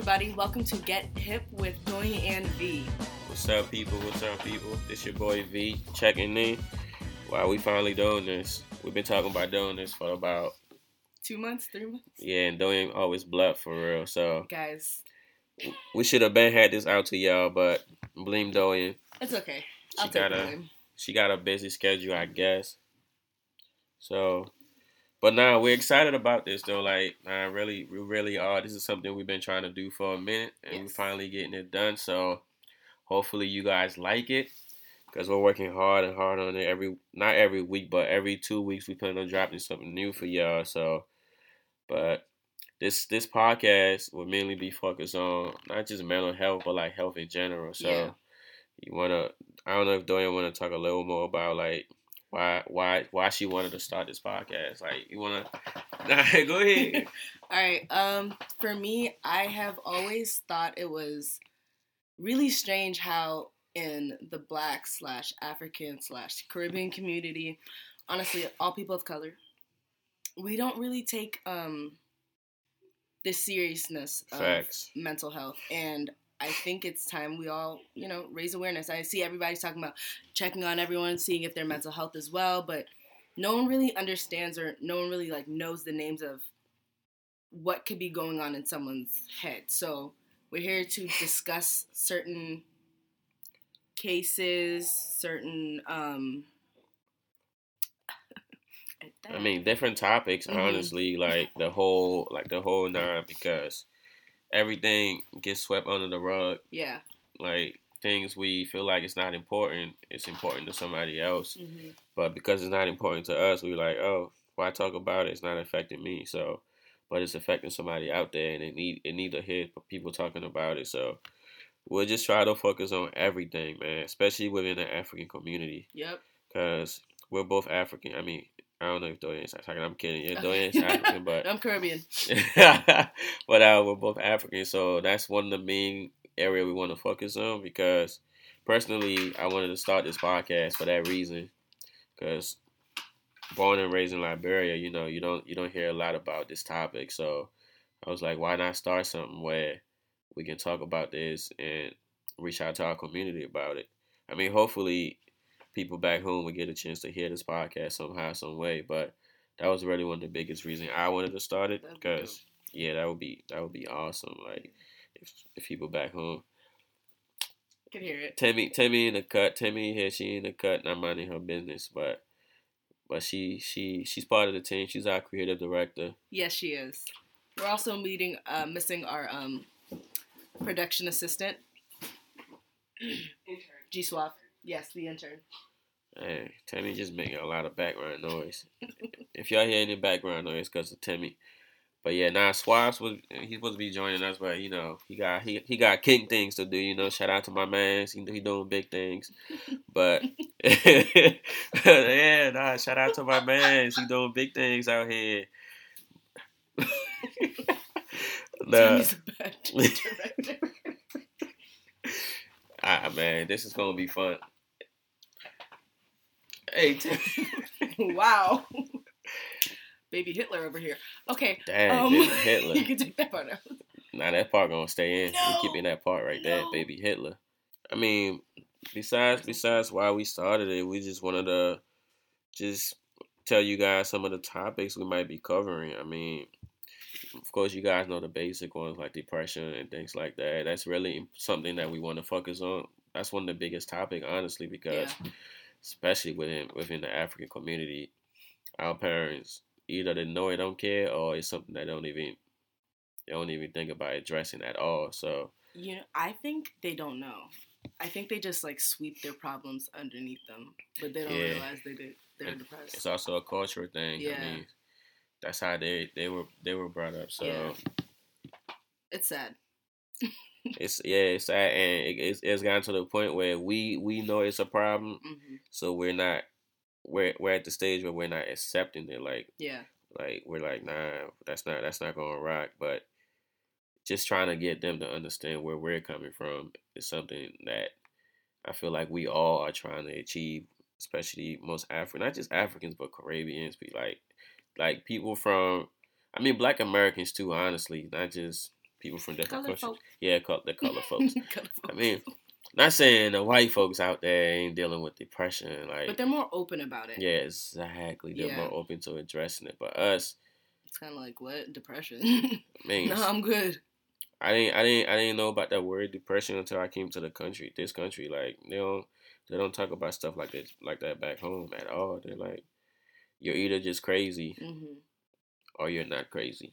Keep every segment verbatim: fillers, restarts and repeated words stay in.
everybody. Welcome to Get Hip with Doyin and V. What's up, people? What's up, people? It's your boy V checking in. Wow, we finally doing this. We've been talking about doing this for about... Two months? Three months? Yeah, and Doyin always bluff for real, so... Guys. We should have been had this out to y'all, but blame Doyin. It's okay. I'll she take blame. She got a busy schedule, I guess. So... But now nah, we're excited about this though. Like, I nah, really, we really are. This is something we've been trying to do for a minute, and yes. We're finally getting it done. So, hopefully, you guys like it, because we're working hard and hard on it. Every not every week, but every two weeks, we plan on dropping something new for y'all. So, but this this podcast will mainly be focused on not just mental health, but like health in general. So, yeah. you wanna? I don't know if Doyin wanna talk a little more about like. Why why why she wanted to start this podcast. Like, you wanna go ahead. All right. Um for me, I have always thought it was really strange how in the black slash African slash Caribbean community, honestly, all people of color, we don't really take um the seriousness of Facts. mental health. And I think it's time we all, you know, raise awareness. I see everybody's talking about checking on everyone, seeing if their mental health is well, but no one really understands or no one really, like, knows the names of what could be going on in someone's head. So we're here to discuss certain cases, certain... Um, I mean, different topics, mm-hmm. honestly, like the whole, like the whole nine, because... Everything gets swept under the rug. Yeah. Like, things we feel like it's not important, it's important to somebody else. Mm-hmm. But because it's not important to us, we're like, oh, why talk about it? It's not affecting me. So, but it's affecting somebody out there, and it need it need to hear people talking about it. So, we'll just try to focus on everything, man, especially within the African community. Yep. Because we're both African. I mean... I don't know if Doyin's African. I'm kidding. Yeah, Doyin's African, but... I'm Caribbean. but uh, we're both African, so that's one of the main areas we want to focus on because, personally, I wanted to start this podcast for that reason because born and raised in Liberia, you know, you don't you don't hear a lot about this topic, so I was like, why not start something where we can talk about this and reach out to our community about it? I mean, hopefully... people back home would get a chance to hear this podcast somehow, some way. But that was really one of the biggest reasons I wanted to start it because, yeah, that would be that would be awesome. Like, if, if people back home can hear it. Timmy, Timmy in the cut. Timmy here. She in the cut. Not minding her business, but but she she she's part of the team. She's our creative director. Yes, she is. We're also meeting uh, missing our um production assistant, G Swap. Yes, the intern. Hey, Tammy just making a lot of background noise. If y'all hear any background noise, because of Timmy. But yeah, now nah, Swabs was he's supposed to be joining us, but you know he got he he got king things to do. You know, shout out to my man. He, he doing big things. But yeah, nah, shout out to my man. He doing big things out here. nah. Ah, man, this is going to be fun. Hey, Tim. Wow. Baby Hitler over here. Okay. Dang, um, baby Hitler. You can take that part out. Nah, that part going to stay in. No. We're keeping that part right no. there, baby Hitler. I mean, besides besides why we started it, we just wanted to just tell you guys some of the topics we might be covering. I mean... Of course, you guys know the basic ones like depression and things like that. That's really something that we want to focus on. That's one of the biggest topics, honestly, because yeah. especially within within the African community, our parents either they know they don't care or it's something they don't even they don't even think about addressing at all. So you know, I think they don't know. I think they just like sweep their problems underneath them, but they don't yeah. realize they did, they're and depressed. It's also a cultural thing. Yeah. I mean, that's how they, they were they were brought up. So yeah. It's sad. it's yeah, it's sad, and it, it's it's gotten to the point where we, we know it's a problem, mm-hmm. so we're not we're we're at the stage where we're not accepting it. Like yeah, like we're like nah, that's not that's not gonna rock. But just trying to get them to understand where we're coming from is something that I feel like we all are trying to achieve, especially most African, not just Africans but Caribbeans. Be like. Like, people from, I mean, black Americans, too, honestly, not just people from different cultures. Folk. Yeah, the color folks. Color I mean, not saying the white folks out there ain't dealing with depression, like, but they're more open about it. Yeah, exactly. They're yeah. more open to addressing it. But us, it's kind of like, what? Depression? I mean, no, I'm good. I didn't, I didn't, I didn't know about that word depression until I came to the country. This country, like, they don't, they don't talk about stuff like that, like that back home at all. They're like, you're either just crazy, mm-hmm. or you're not crazy.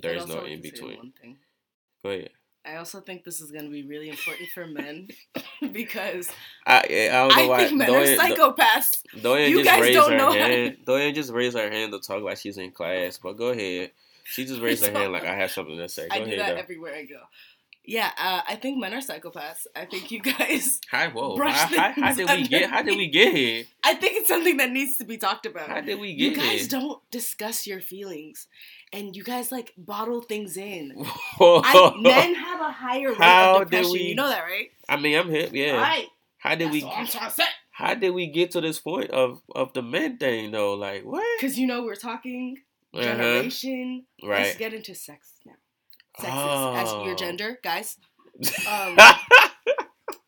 There's no in between. Go ahead. I also think this is going to be really important for men because I, yeah, I, don't know I why. think men Doyin, are psychopaths. Doyin you just guys raised don't her know. Hand. Doyin just raised her hand to talk like she's in class, but go ahead. She just raised her hand like I have something to say. Go I ahead, do that though. everywhere I go. Yeah, uh, I think men are psychopaths. I think you guys. Hi, whoa. How, how, how did we get? How did we get here? I think it's something that needs to be talked about. How did we get here? You guys here? don't discuss your feelings, and you guys like bottle things in. I, men have a higher rate how of depression. Did we, you know that, right? I mean, I'm hip. Yeah. Right. How did That's we? What I'm trying to say. How did we get to this point of of the men thing though? Like what? Because you know we're talking generation. Uh-huh. Right. Let's get into sex now. Sexes, as oh. your gender, guys. Um,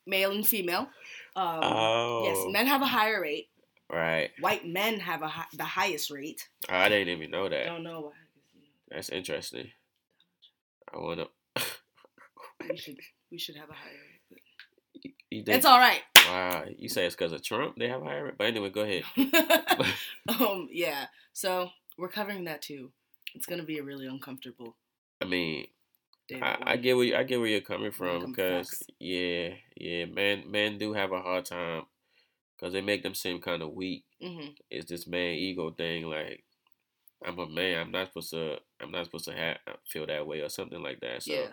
male and female. Um, oh. Yes, men have a higher rate. Right. White men have a hi- the highest rate. I didn't even know that. I don't know why. That's interesting. I want to... we, should, we should have a higher rate. You, you think, it's all right. Wow. You say it's because of Trump they have a higher rate? But anyway, go ahead. um. Yeah. So, we're covering that too. It's going to be a really uncomfortable... I mean, I, I get where you, I get where you're coming from because yeah, yeah, men men do have a hard time because they make them seem kind of weak. Mm-hmm. It's this man ego thing, like I'm a man, I'm not supposed to, I'm not supposed to have, feel that way or something like that. So yeah.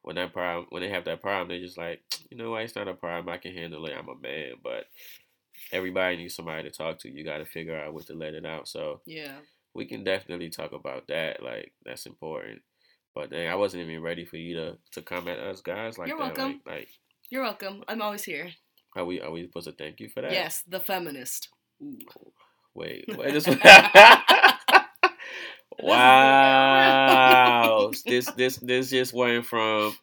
when that problem, when they have that problem, they're just like, you know what, it's not a problem, I can handle it. I'm a man, but everybody needs somebody to talk to. You got to figure out what to let it out. So yeah, we can definitely talk about that. Like that's important. But dang, I wasn't even ready for you to, to come at us guys like You're that. Welcome. Like, like, You're welcome. I'm always here. Are we are we supposed to thank you for that? Yes, the feminist. Ooh. Wait. wait this wow. this this this just went from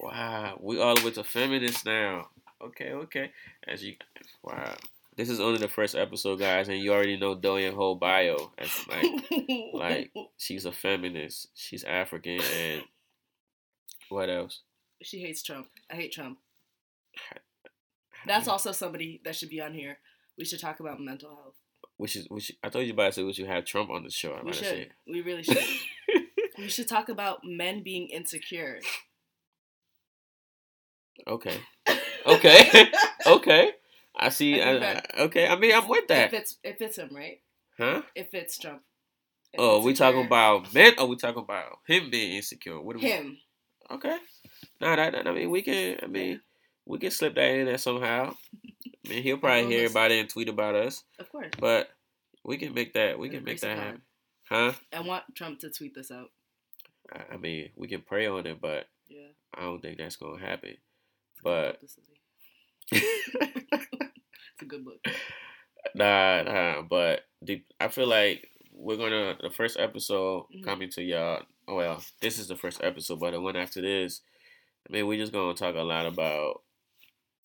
wow. We all with the feminists now. Okay, okay. As you wow. This is only the first episode, guys, and you already know Doyin's whole bio. It's like, like she's a feminist, she's African, and what else? She hates Trump. I hate Trump. That's also somebody that should be on here. We should talk about mental health. Which is, which I told you about. I said we should have Trump on the show. I'm we should. Say. We really should. We should talk about men being insecure. Okay. Okay. okay. I see. I I, that, I, okay, I mean, I'm with that. If it's if it's him, right? Huh? If it's Trump. If oh, it's we talking about men? Or we talking about him being insecure? What? Are him. We, okay. No, that, that I mean, we can. I mean, we can slip that in there somehow. I mean, he'll probably hear about it and tweet about us. Of course. But we can make that. We can make that happen. Huh? I want Trump to tweet this out. I, I mean, we can pray on it, but yeah. I don't think that's gonna happen. But. It's a good book. Nah, nah, but the, I feel like we're gonna the first episode mm-hmm. coming to y'all. Well, this is the first episode, but the one after this, I mean, we're just gonna talk a lot about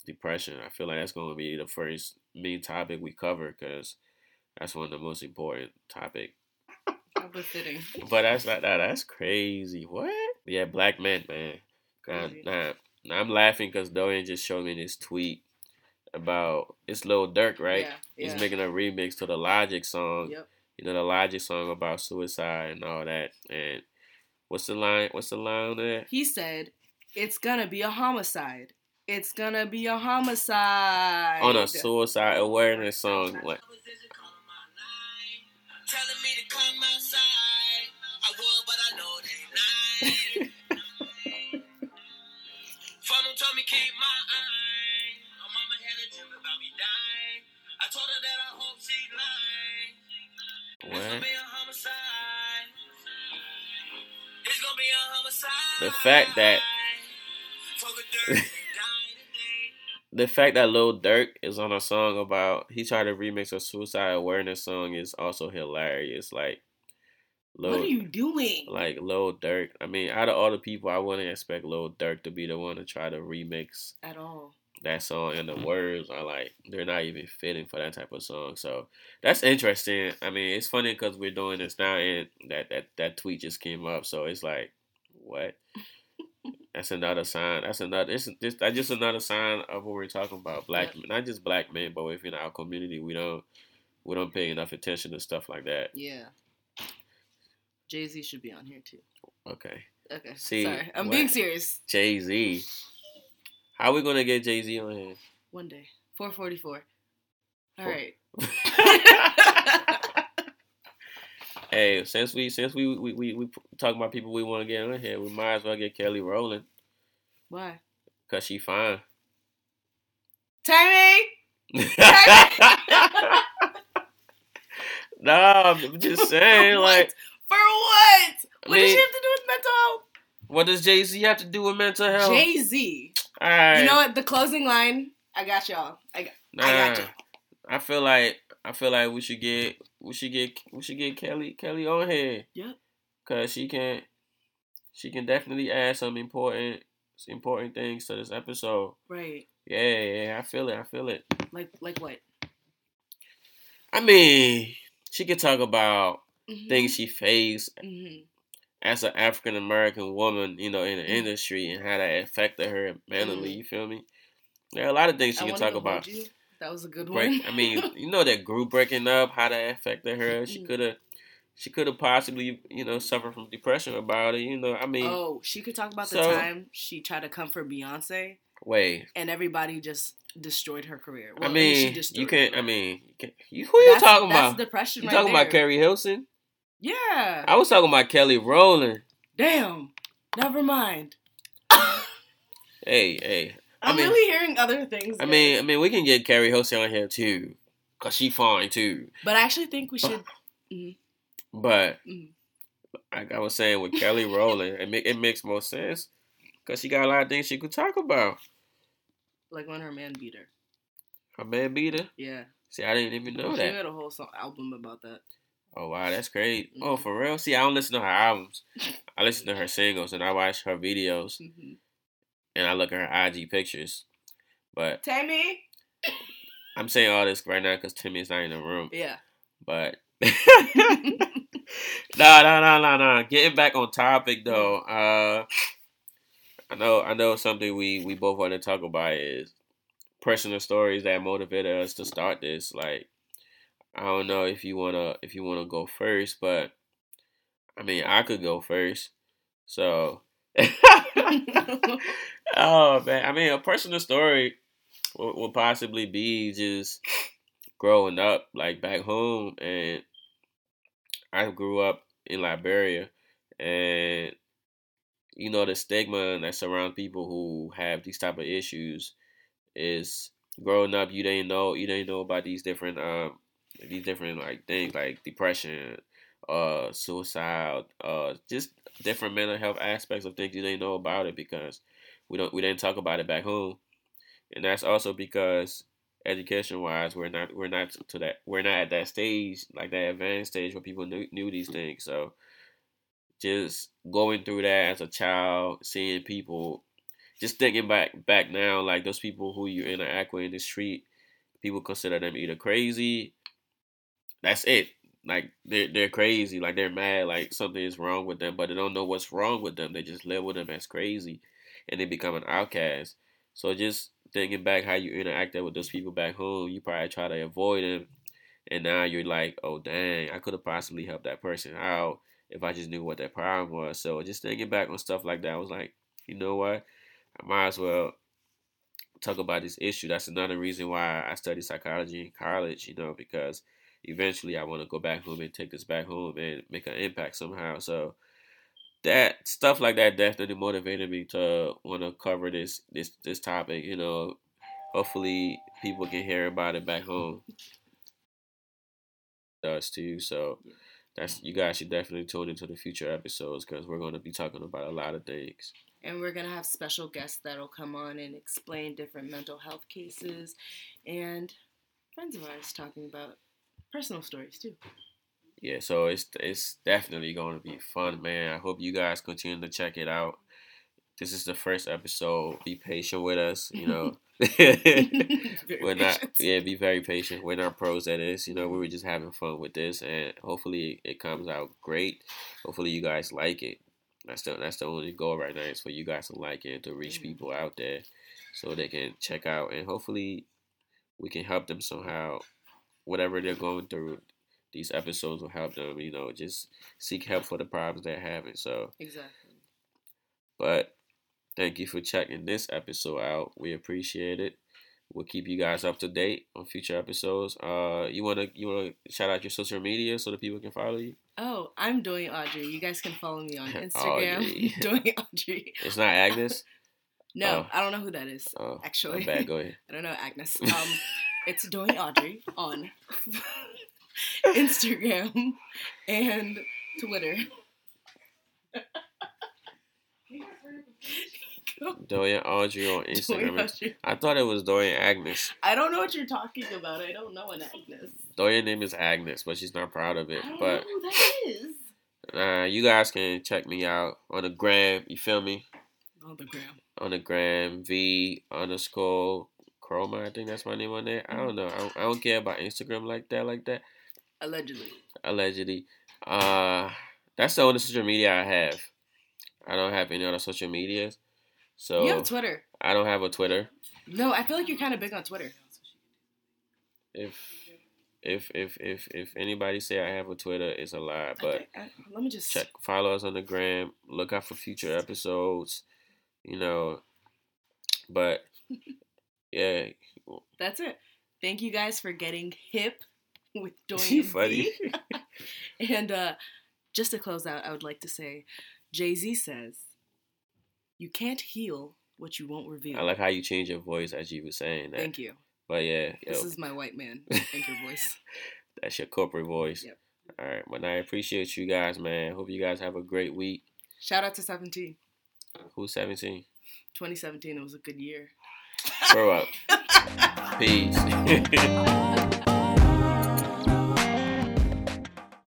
depression. I feel like that's gonna be the first main topic we cover because that's one of the most important topic. Fitting. But that's like that. That's crazy. What? Yeah, black men, man. God, nah. Now I'm laughing because Doyin just showed me this tweet about it's Lil Durk, right? Yeah, yeah. He's making a remix to the Logic song. Yep. You know the Logic song about suicide and all that. And what's the line? What's the line on there? He said, "It's gonna be a homicide. It's gonna be a homicide." On a suicide awareness song. Like, telling me to come outside. I would, but I know they lying. Told me keep my eye. My mama had a dream about me dying. I told her that I hope she lying. What? It's gonna be a homicide. It's gonna be a homicide. The fact that the fact that Lil Durk is on a song about he tried to remix a suicide awareness song is also hilarious. Like Lil, what are you doing? Like Lil Durk. I mean, out of all the people, I wouldn't expect Lil Durk to be the one to try to remix at all. That song, and the words are like, they're not even fitting for that type of song. So that's interesting. I mean, it's funny because we're doing this now, and that, that, that tweet just came up. So it's like, what? That's another sign. That's another. It's just that's just another sign of what we're talking about. Black, yep. Not just black men, but within our community, we don't we don't pay enough attention to stuff like that. Yeah. Jay-Z should be on here too. Okay. Okay. See, sorry, I'm what? being serious. Jay-Z. How are we gonna get Jay-Z on here? One day, four forty-four. All Four. right. Hey, since we since we we we, we talking about people we want to get on here, we might as well get Kelly Rowland. Why? Cause she fine. Timing. Nah, I'm just saying, like, for what? What I mean, does she have to do with mental health? What does Jay-Z have to do with mental health? Jay-Z. All right. You know what? The closing line. I got y'all. I got. Nah, I got you. I feel like. I feel like we should get we should get we should get Kelly Kelly on here. Yep. Cause she can she can definitely add some important important things to this episode. Right. Yeah, yeah, I feel it. I feel it. Like like what? I mean, she could talk about mm-hmm. things she faced mm-hmm. as an African American woman, you know, in the industry and how that affected her mentally, mm-hmm. you feel me? There are a lot of things she I can talk about. You. That was a good one. I mean, you know that group breaking up, how that affected her. She could have, she could have possibly, you know, suffered from depression about it. You know, I mean. Oh, she could talk about so, the time she tried to comfort Beyonce. Wait. And everybody just destroyed her career. Well, I mean, she you can't. Her. I mean, you can't, you, who that's, you talking that's about? That's depression. You right talking there. About Keri Hilson? Yeah. I was talking about Kelly Rowland. Damn. Never mind. hey, hey. I'm I mean, really hearing other things. I guys. mean, I mean, we can get Keri Hilson on here too, cause she fine too. But I actually think we should. Mm-hmm. But mm-hmm. like I was saying with Kelly Rowland, it make, it makes more sense, cause she got a lot of things she could talk about. Like when her man beat her. Her man beat her. Yeah. See, I didn't even know she that. She had a whole song album about that. Oh wow, that's great. Mm-hmm. Oh, for real? See, I don't listen to her albums. I listen to her singles and I watch her videos. Mm-hmm. And I look at her I G pictures. But Timmy? I'm saying all this right now because Timmy's not in the room. Yeah. But nah, nah, nah, nah, nah. Getting back on topic though. Uh, I know I know something we, we both want to talk about is personal stories that motivated us to start this. Like, I don't know if you wanna if you wanna go first, but I mean I could go first. So oh man, I mean a personal story will, will possibly be just growing up like back home, and I grew up in Liberia, and you know the stigma that surrounds people who have these type of issues is growing up you didn't know you didn't know about these different um these different like things like depression, uh suicide, uh just different mental health aspects of things you didn't know about it because we don't we didn't talk about it back home. And that's also because education wise we're not we're not to that we're not at that stage, like that advanced stage where people knew, knew these things. So just going through that as a child, seeing people, just thinking back back now, like those people who you interact with in the street, people consider them either crazy. That's it. Like, they're, they're crazy. Like, they're mad. Like, something is wrong with them. But they don't know what's wrong with them. They just label them as crazy. And they become an outcast. So, just thinking back how you interacted with those people back home, you probably try to avoid them. And now you're like, oh, dang, I could have possibly helped that person out if I just knew what that problem was. So, just thinking back on stuff like that, I was like, you know what? I might as well talk about this issue. That's another reason why I studied psychology in college, you know, because eventually, I want to go back home and take this back home and make an impact somehow. So that stuff like that definitely motivated me to want to cover this this this topic. You know, hopefully people can hear about it back home. Does too. So that's you guys should definitely tune into the future episodes because we're going to be talking about a lot of things. And we're going to have special guests that'll come on and explain different mental health cases and friends of ours talking about personal stories too. yeah, so it's it's definitely going to be fun, man. I hope you guys continue to check it out. This is the first episode. Be patient with us, you know. We're not, yeah, be very patient. We're not pros at this, you know. We were just having fun with this, and hopefully it comes out great. Hopefully you guys like it. That's the that's the only goal right now, is for you guys to like it, to reach people out there, so they can check out, and hopefully we can help them somehow. Whatever they're going through, these episodes will help them. You know, just seek help for the problems they're having. So exactly. But thank you for checking this episode out. We appreciate it. We'll keep you guys up to date on future episodes. Uh, you wanna you wanna shout out your social media so that people can follow you? Oh, I'm Doyin Audrey. You guys can follow me on Instagram. Doyin Audrey. It's not Agnes. No, oh. I don't know who that is. Oh, actually, I'm bad. Go ahead. I don't know Agnes. Um, it's Doyin Audrey on Instagram and Twitter. Doyin Audrey on Instagram. Audrey. I thought it was Doyin Agnes. I don't know what you're talking about. I don't know an Agnes. Doyin's name is Agnes, but she's not proud of it. I don't but know who that is. Uh, you guys can check me out on the gram. You feel me? On the gram. On the gram. V underscore Chroma. I think that's my name on there. I don't know. I don't, I don't care about Instagram like that. Like that. Allegedly. Allegedly. Uh, that's the only social media I have. I don't have any other social medias. So, you have Twitter. I don't have a Twitter. No, I feel like you're kind of big on Twitter. If if if if if anybody say I have a Twitter, it's a lie. But I think, I, let me just check. Follow us on the gram. Look out for future episodes. You know, but yeah. That's it. Thank you guys for getting hip with Doyin Funny. And uh, just to close out, I would like to say, Jay-Z says, "You can't heal what you won't reveal." I like how you change your voice as you were saying that. Thank you. But yeah. Yo. This is my white man anchor voice. That's your corporate voice. Yep. All right. But well, I appreciate you guys, man. Hope you guys have a great week. Shout out to seventeen. Who's seventeen? twenty seventeen. It was a good year. Grow up. Peace.